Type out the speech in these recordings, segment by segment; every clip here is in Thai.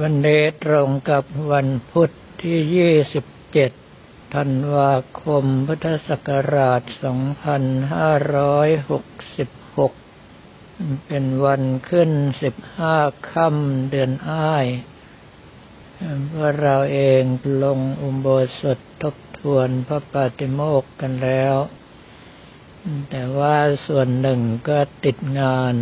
วันนี้ตรงกับวันพุธที่27ธันวาคมพุทธศักราช2566เป็นวันขึ้น15ค่ำเดือนอ้ายพวกเราเองลงอุโบสถทบทวนพระปาติโมกข์กันแล้วแต่ว่าส่วนหนึ่งก็ติดงาน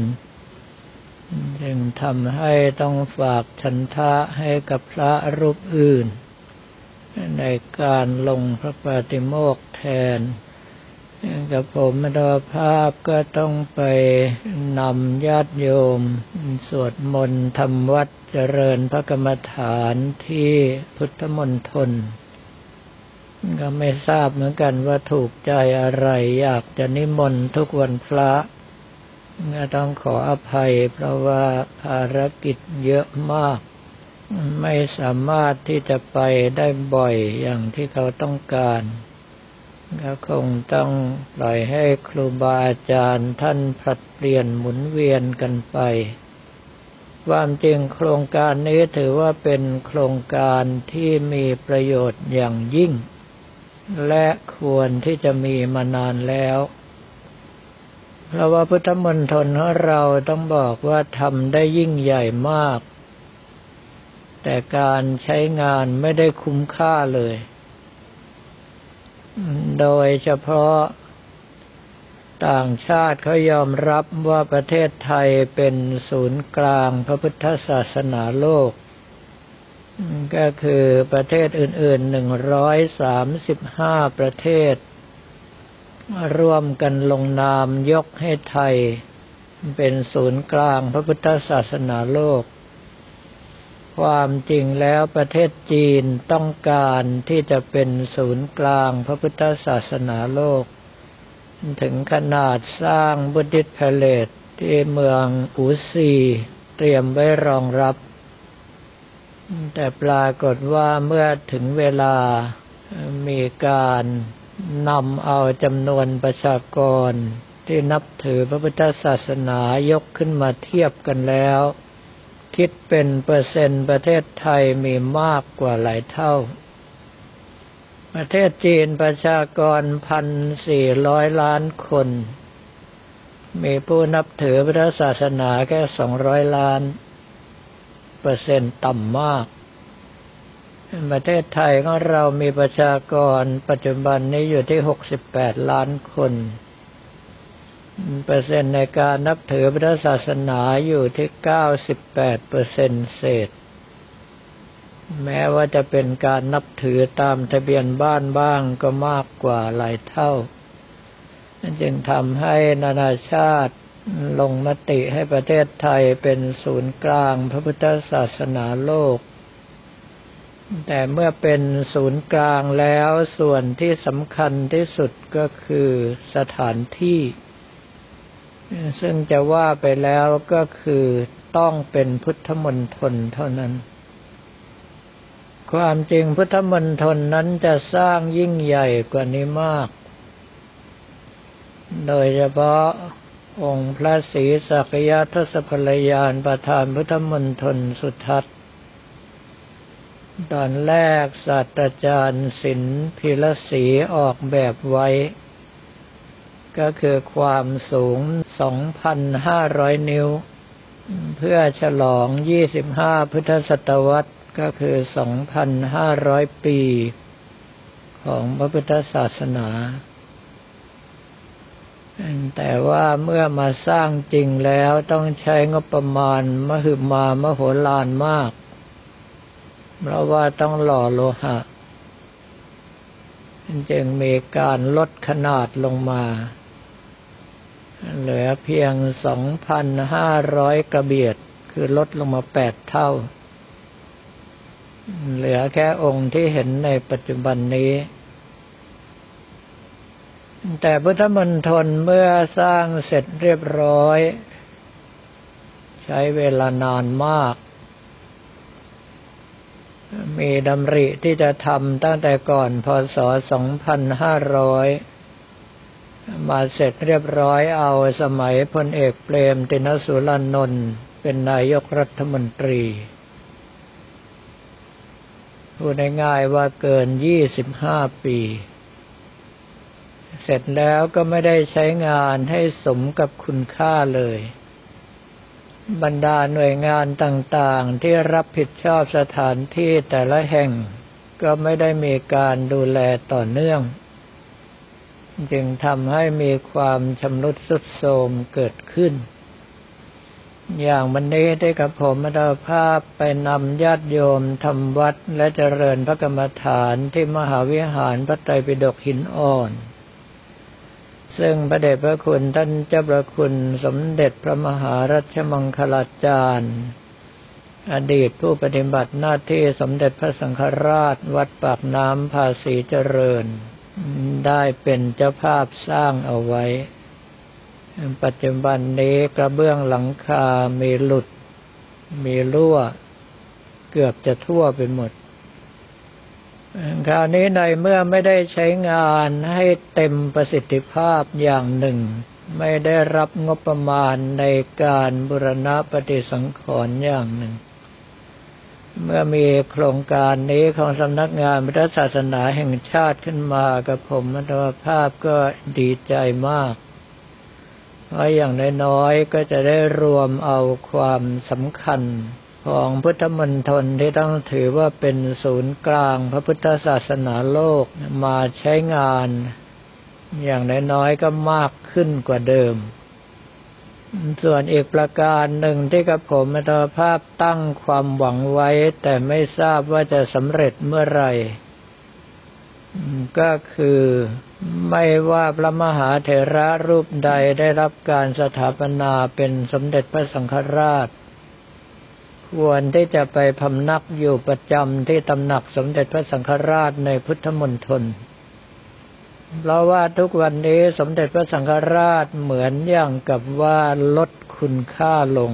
จึงทำให้ต้องฝากฉันทะให้กับพระรูปอื่นในการลงพระปาติโมกข์แทนกับผมอัตภาพก็ต้องไปนำญาติโยมสวดมนต์ทำวัดเจริญพระกรรมฐานที่พุทธมณฑลก็ไม่ทราบเหมือนกันว่าถูกใจอะไรอยากจะนิมนต์ทุกวันพระก็ต้องขออภัยเพราะว่าภารกิจเยอะมากไม่สามารถที่จะไปได้บ่อยอย่างที่เขาต้องการก็คงต้องปล่อยให้ครูบาอาจารย์ท่านผลัดเปลี่ยนหมุนเวียนกันไปความจริงโครงการนี้ถือว่าเป็นโครงการที่มีประโยชน์อย่างยิ่งและควรที่จะมีมานานแล้วเพราะว่าพุทธมณฑลของเราต้องบอกว่าทำได้ยิ่งใหญ่มากแต่การใช้งานไม่ได้คุ้มค่าเลยโดยเฉพาะต่างชาติเขายอมรับว่าประเทศไทยเป็นศูนย์กลางพระพุทธศาสนาโลกก็คือประเทศอื่นๆ135ประเทศร่วมกันลงนามยกให้ไทยเป็นศูนย์กลางพระพุทธศาสนาโลกความจริงแล้วประเทศจีนต้องการที่จะเป็นศูนย์กลางพระพุทธศาสนาโลกถึงขนาดสร้างบุดดิสต์แพเลสที่เมืองอูซีเตรียมไว้รองรับแต่ปรากฏว่าเมื่อถึงเวลามีการนำเอาจำนวนประชากรที่นับถือพระพุทธศาสนายกขึ้นมาเทียบกันแล้วคิดเป็นเปอร์เซ็นต์ประเทศไทยมีมากกว่าหลายเท่าประเทศจีนประชากร 1,400 ล้านคนมีผู้นับถือพระศาสนาแค่200ล้านเปอร์เซ็นต์ต่ำมากประเทศไทยของเรามีประชากรปัจจุบันนี้อยู่ที่68ล้านคนเปอร์เซ็นต์ในการนับถือพระศาสนาอยู่ที่ 98% เศษแม้ว่าจะเป็นการนับถือตามทะเบียนบ้านบ้างก็มากกว่าหลายเท่าจึงทำให้นานาชาติลงมติให้ประเทศไทยเป็นศูนย์กลางพระพุทธศาสนาโลกแต่เมื่อเป็นศูนย์กลางแล้วส่วนที่สำคัญที่สุดก็คือสถานที่ซึ่งจะว่าไปแล้วก็คือต้องเป็นพุทธมณฑลเท่านั้นความจริงพุทธมณฑลนั้นจะสร้างยิ่งใหญ่กว่านี้มากโดยเฉพาะองค์พระศรีสักยทศพลยานประธานพุทธมณฑลสุทัศน์ตอนแรกศาสตราจารย์ศิลป์พิรศรีออกแบบไว้ก็คือความสูง 2,500 นิ้วเพื่อฉลอง25พุทธศตวรรษก็คือ 2,500 ปีของพระพุทธศาสนาแต่ว่าเมื่อมาสร้างจริงแล้วต้องใช้งบประมาณมหึมามโหฬารมากเพราะว่าต้องหล่อโลหะจึงมีการลดขนาดลงมาเหลือเพียง 2,500 กระเบียดคือลดลงมา8เท่าเหลือแค่องค์ที่เห็นในปัจจุบันนี้แต่พุทธมณฑลเมื่อสร้างเสร็จเรียบร้อยใช้เวลานานมากมีดำริที่จะทำตั้งแต่ก่อนพ.ศ. 2500 มาเสร็จเรียบร้อยเอาสมัยพลเอกเปรมติณสูรานนท์เป็นนายกรัฐมนตรี พูดง่ายๆว่าเกิน25ปีเสร็จแล้วก็ไม่ได้ใช้งานให้สมกับคุณค่าเลยบรรดาหน่วยงานต่างๆที่รับผิดชอบสถานที่แต่ละแห่งก็ไม่ได้มีการดูแลต่อเนื่องจึงทำให้มีความชำรุดทรุดโทรมเกิดขึ้นอย่างวันนี้ได้กับผมอัตภาพไปนำญาติโยมทำวัดและเจริญพระกรรมฐานที่มหาวิหารพระไตรปิฎกหินอ่อนซึ่งพระเดชพระคุณท่านเจ้าประคุณสมเด็จพระมหารัชมังคลาจารย์อดีตผู้ปฏิบัติหน้าที่สมเด็จพระสังฆราชวัดปากน้ำภาษีเจริญได้เป็นเจ้าภาพสร้างเอาไว้ปัจจุบันนี้กระเบื้องหลังคามีหลุดมีรั่วเกือบจะทั่วไปหมดคราวนี้ในเมื่อไม่ได้ใช้งานให้เต็มประสิทธิภาพอย่างหนึ่งไม่ได้รับงบประมาณในการบูรณะปฏิสังขรณ์อย่างหนึ่งเมื่อมีโครงการนี้ของสำนักงานพุทธศาสนาแห่งชาติขึ้นมากับผมอัตภาพก็ดีใจมากเพราะอย่างน้อยๆก็จะได้รวมเอาความสำคัญของพุทธมณฑลที่ต้องถือว่าเป็นศูนย์กลางพระพุทธศาสนาโลกมาใช้งานอย่างน้อยๆก็มากขึ้นกว่าเดิมส่วนอีกประการหนึ่งที่กับผมอัตภาพตั้งความหวังไว้แต่ไม่ทราบว่าจะสำเร็จเมื่อไหร่ก็คือไม่ว่าพระมหาเถระรูปใดได้รับการสถาปนาเป็นสมเด็จพระสังฆราชควรที่จะไปพำนักอยู่ประจำที่ตำหนักสมเด็จพระสังฆราชในพุทธมณฑลเพราะว่าทุกวันนี้สมเด็จพระสังฆราชเหมือนอย่างกับว่าลดคุณค่าลง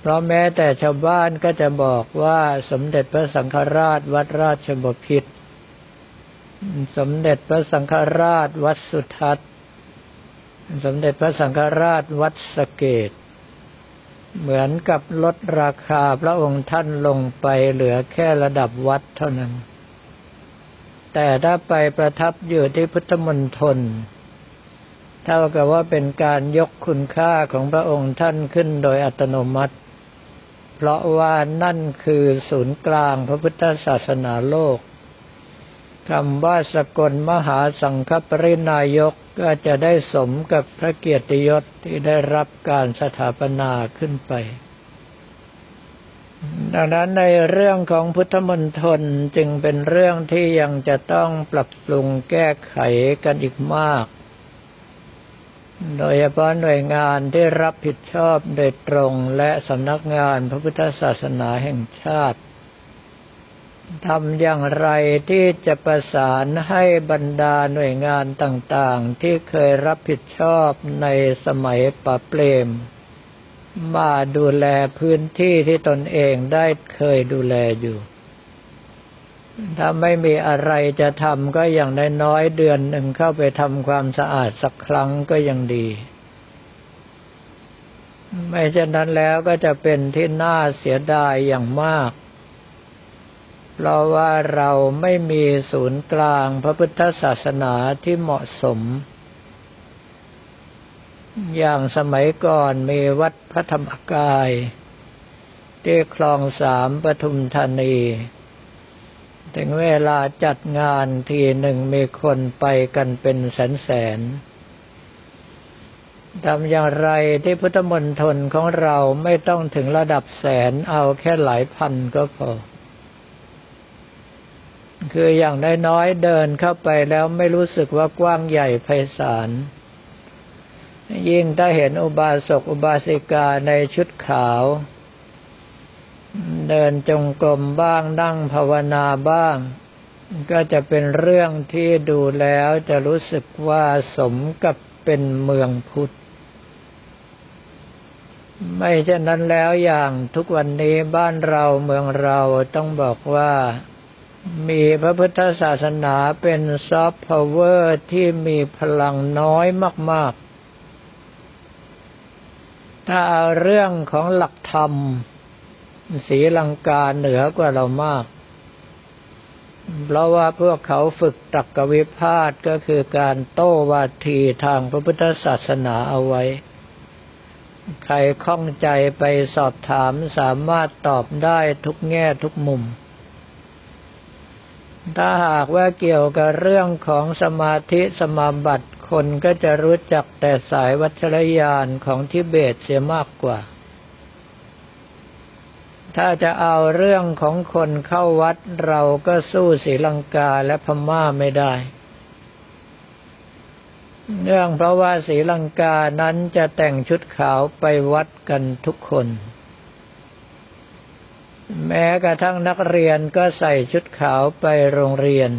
เพราะแม้แต่ชาวบ้านก็จะบอกว่าสมเด็จพระสังฆราชวัดราชบพิตรสมเด็จพระสังฆราชวัดสุทัศน์สมเด็จพระสังฆราชวัดสะเกษเหมือนกับลดราคาพระองค์ท่านลงไปเหลือแค่ระดับวัดเท่านั้นแต่ถ้าไปประทับอยู่ที่พุทธมณฑลเท่ากับว่าเป็นการยกคุณค่าของพระองค์ท่านขึ้นโดยอัตโนมัติเพราะว่านั่นคือศูนย์กลางพระพุทธศาสนาโลกคำว่าสกลมหาสังฆปรินายกก็จะได้สมกับพระเกียรติยศที่ได้รับการสถาปนาขึ้นไปดังนั้นในเรื่องของพุทธมณฑลจึงเป็นเรื่องที่ยังจะต้องปรับปรุงแก้ไขกันอีกมากโดยเฉพาะหน่วยงานที่รับผิดชอบโดยตรงและสำนักงานพระพุทธศาสนาแห่งชาติทำอย่างไรที่จะประสานให้บรรดาหน่วยงานต่างๆที่เคยรับผิดชอบในสมัยป่าเปรมมาดูแลพื้นที่ที่ตนเองได้เคยดูแลอยู่ถ้าไม่มีอะไรจะทำก็อย่างน้อยๆเดือนหนึ่งเข้าไปทำความสะอาดสักครั้งก็ยังดีไม่เช่นนั้นแล้วก็จะเป็นที่น่าเสียดายอย่างมากเพราะว่าเราไม่มีศูนย์กลางพระพุทธศาสนาที่เหมาะสมอย่างสมัยก่อนมีวัดพระธรรมกายที่คลอง3ปทุมธานีถึงเวลาจัดงานทีหนึ่งมีคนไปกันเป็นแสนๆทำอย่างไรที่พุทธมณฑลของเราไม่ต้องถึงระดับแสนเอาแค่หลายพันก็พอคืออย่างน้อยๆเดินเข้าไปแล้วไม่รู้สึกว่ากว้างใหญ่ไพศาลยิ่งถ้าเห็นอุบาสกอุบาสิกาในชุดขาวเดินจงกรมบ้างนั่งภาวนาบ้างก็จะเป็นเรื่องที่ดูแล้วจะรู้สึกว่าสมกับเป็นเมืองพุทธไม่เช่นนั้นแล้วอย่างทุกวันนี้บ้านเราเมืองเราต้องบอกว่ามีพระพุทธศาสนาเป็นซอฟต์พาวเวอร์ที่มีพลังน้อยมากๆถ้าเอาเรื่องของหลักธรรม ศรีลังกาเหนือกว่าเรามากเพราะว่าพวกเขาฝึกตรรกวิพาทก็คือการโต้วาทีทางพระพุทธศาสนาเอาไว้ใครข้องใจไปสอบถามสามารถตอบได้ทุกแง่ทุกมุมถ้าหากว่าเกี่ยวกับเรื่องของสมาธิสมาบัติคนก็จะรู้จักแต่สายวัชรยานของทิเบตเสียมากกว่าถ้าจะเอาเรื่องของคนเข้าวัดเราก็สู้ศรีลังกาและพม่าไม่ได้เนื่องเพราะว่าศรีลังกานั้นจะแต่งชุดขาวไปวัดกันทุกคนแม้กระทั่งนักเรียนก็ใส่ชุดขาวไปโรงเรียน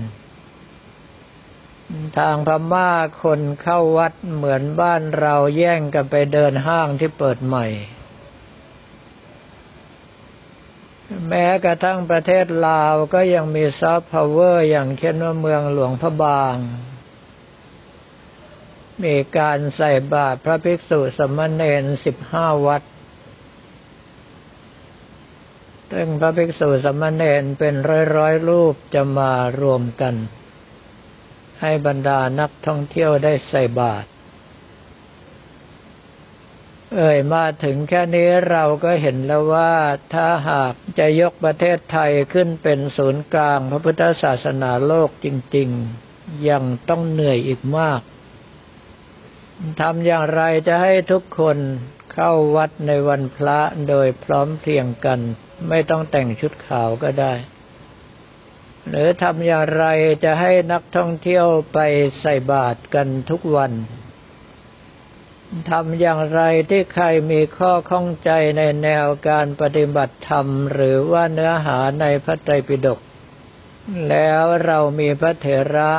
ทางพม่าคนเข้าวัดเหมือนบ้านเราแย่งกันไปเดินห้างที่เปิดใหม่แม้กระทั่งประเทศลาวก็ยังมีซอฟต์พาวเวอร์อย่างเช่นว่าเมืองหลวงพระบางมีการใส่บาตรพระภิกษุสมณเณร15วัดซึ่งพระภิกษุสมณเณรเป็นร้อยรูปจะมารวมกันให้บรรดานักท่องเที่ยวได้ใส่บาตรมาถึงแค่นี้เราก็เห็นแล้วว่าถ้าหากจะยกประเทศไทยขึ้นเป็นศูนย์กลางพระพุทธศาสนาโลกจริงๆยังต้องเหนื่อยอีกมากทำอย่างไรจะให้ทุกคนเข้าวัดในวันพระโดยพร้อมเพรียงกันไม่ต้องแต่งชุดขาวก็ได้หรือทำอย่างไรจะให้นักท่องเที่ยวไปใส่บาตรกันทุกวันทำอย่างไรที่ใครมีข้อข้องใจในแนวการปฏิบัติธรรมหรือว่าเนื้อหาในพระไตรปิฎกแล้วเรามีพระเถระ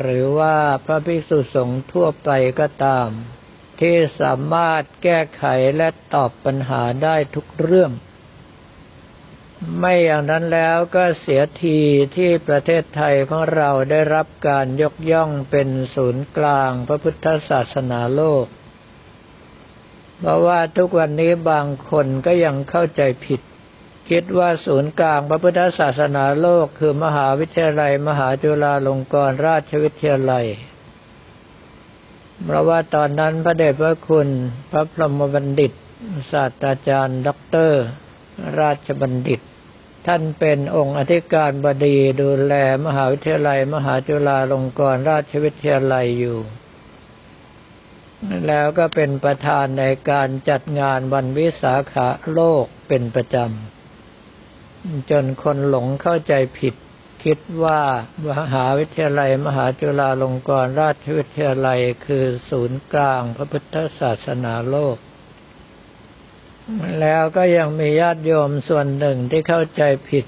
หรือว่าพระภิกษุสงฆ์ทั่วไปก็ตามที่สามารถแก้ไขและตอบปัญหาได้ทุกเรื่องไม่อย่างนั้นแล้วก็เสียทีที่ประเทศไทยของเราได้รับการยกย่องเป็นศูนย์กลางพระพุทธศาสนาโลกเพราะว่าทุกวันนี้บางคนก็ยังเข้าใจผิดคิดว่าศูนย์กลางพระพุทธศาสนาโลกคือมหาวิทยาลัยมหาจุฬาลงกรณราชวิทยาลัยเพราะว่าตอนนั้นพระเดชพระคุณพระพรหมบัณฑิตศาสตราจารย์ด็อกเตอร์ราชบัณฑิตท่านเป็นองค์อธิการบดีดูแลมหาวิทยาลัยมหาจุฬาลงกรณราชวิทยาลัยอยู่แล้วก็เป็นประธานในการจัดงานวันวิสาขะโลกเป็นประจำจนคนหลงเข้าใจผิดคิดว่ามหาวิทยาลัยมหาจุฬาลงกรณราชวิทยาลัยคือศูนย์กลางพระพุทธศาสนาโลกแล้วก็ยังมีญาติโยมส่วนหนึ่งที่เข้าใจผิด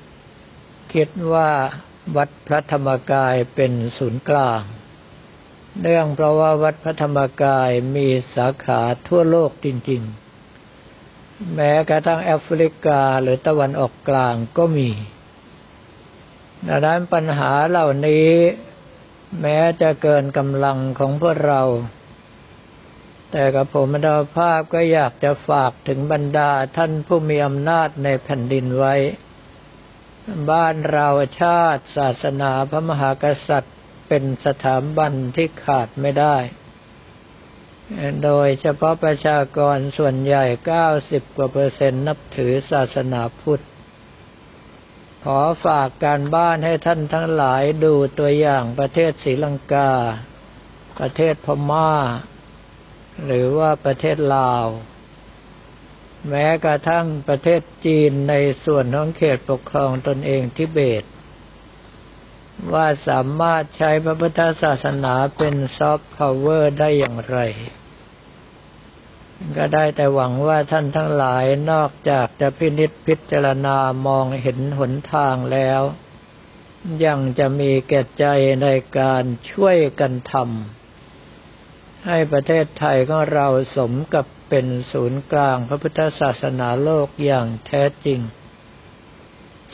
คิดว่าวัดพระธรรมกายเป็นศูนย์กลางเนื่องเพราะว่าวัดพระธรรมกายมีสาขาทั่วโลกจริงๆแม้กระทั่งแอฟริกาหรือตะวันออกกลางก็มีดังนั้นปัญหาเหล่านี้แม้จะเกินกำลังของพวกเราแต่กับผมอัตมาภาพก็อยากจะฝากถึงบรรดาท่านผู้มีอำนาจในแผ่นดินไว้บ้านเราชาติศาสนาพระมหากษัตริย์เป็นสถาบันที่ขาดไม่ได้โดยเฉพาะประชากรส่วนใหญ่90%+ นับถือศาสนาพุทธขอฝากการบ้านให้ท่านทั้งหลายดูตัวอย่างประเทศศรีลังกาประเทศพม่าหรือว่าประเทศลาวแม้กระทั่งประเทศจีนในส่วนของเขตปกครองตนเองทิเบตว่าสามารถใช้พระพุทธศาสนาเป็นซอฟต์พาวเวอร์ได้อย่างไรก็ได้แต่หวังว่าท่านทั้งหลายนอกจากจะพินิจพิจารณามองเห็นหนทางแล้วยังจะมีแก่ใจในการช่วยกันทำให้ประเทศไทยของเราสมกับเป็นศูนย์กลางพระพุทธศาสนาโลกอย่างแท้จริง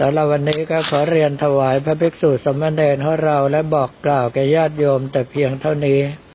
สำหรับวันนี้ก็ขอเรียนถวายพระภิกษุสมณเณรของเราและบอกกล่าวแก่ญาติโยมแต่เพียงเท่านี้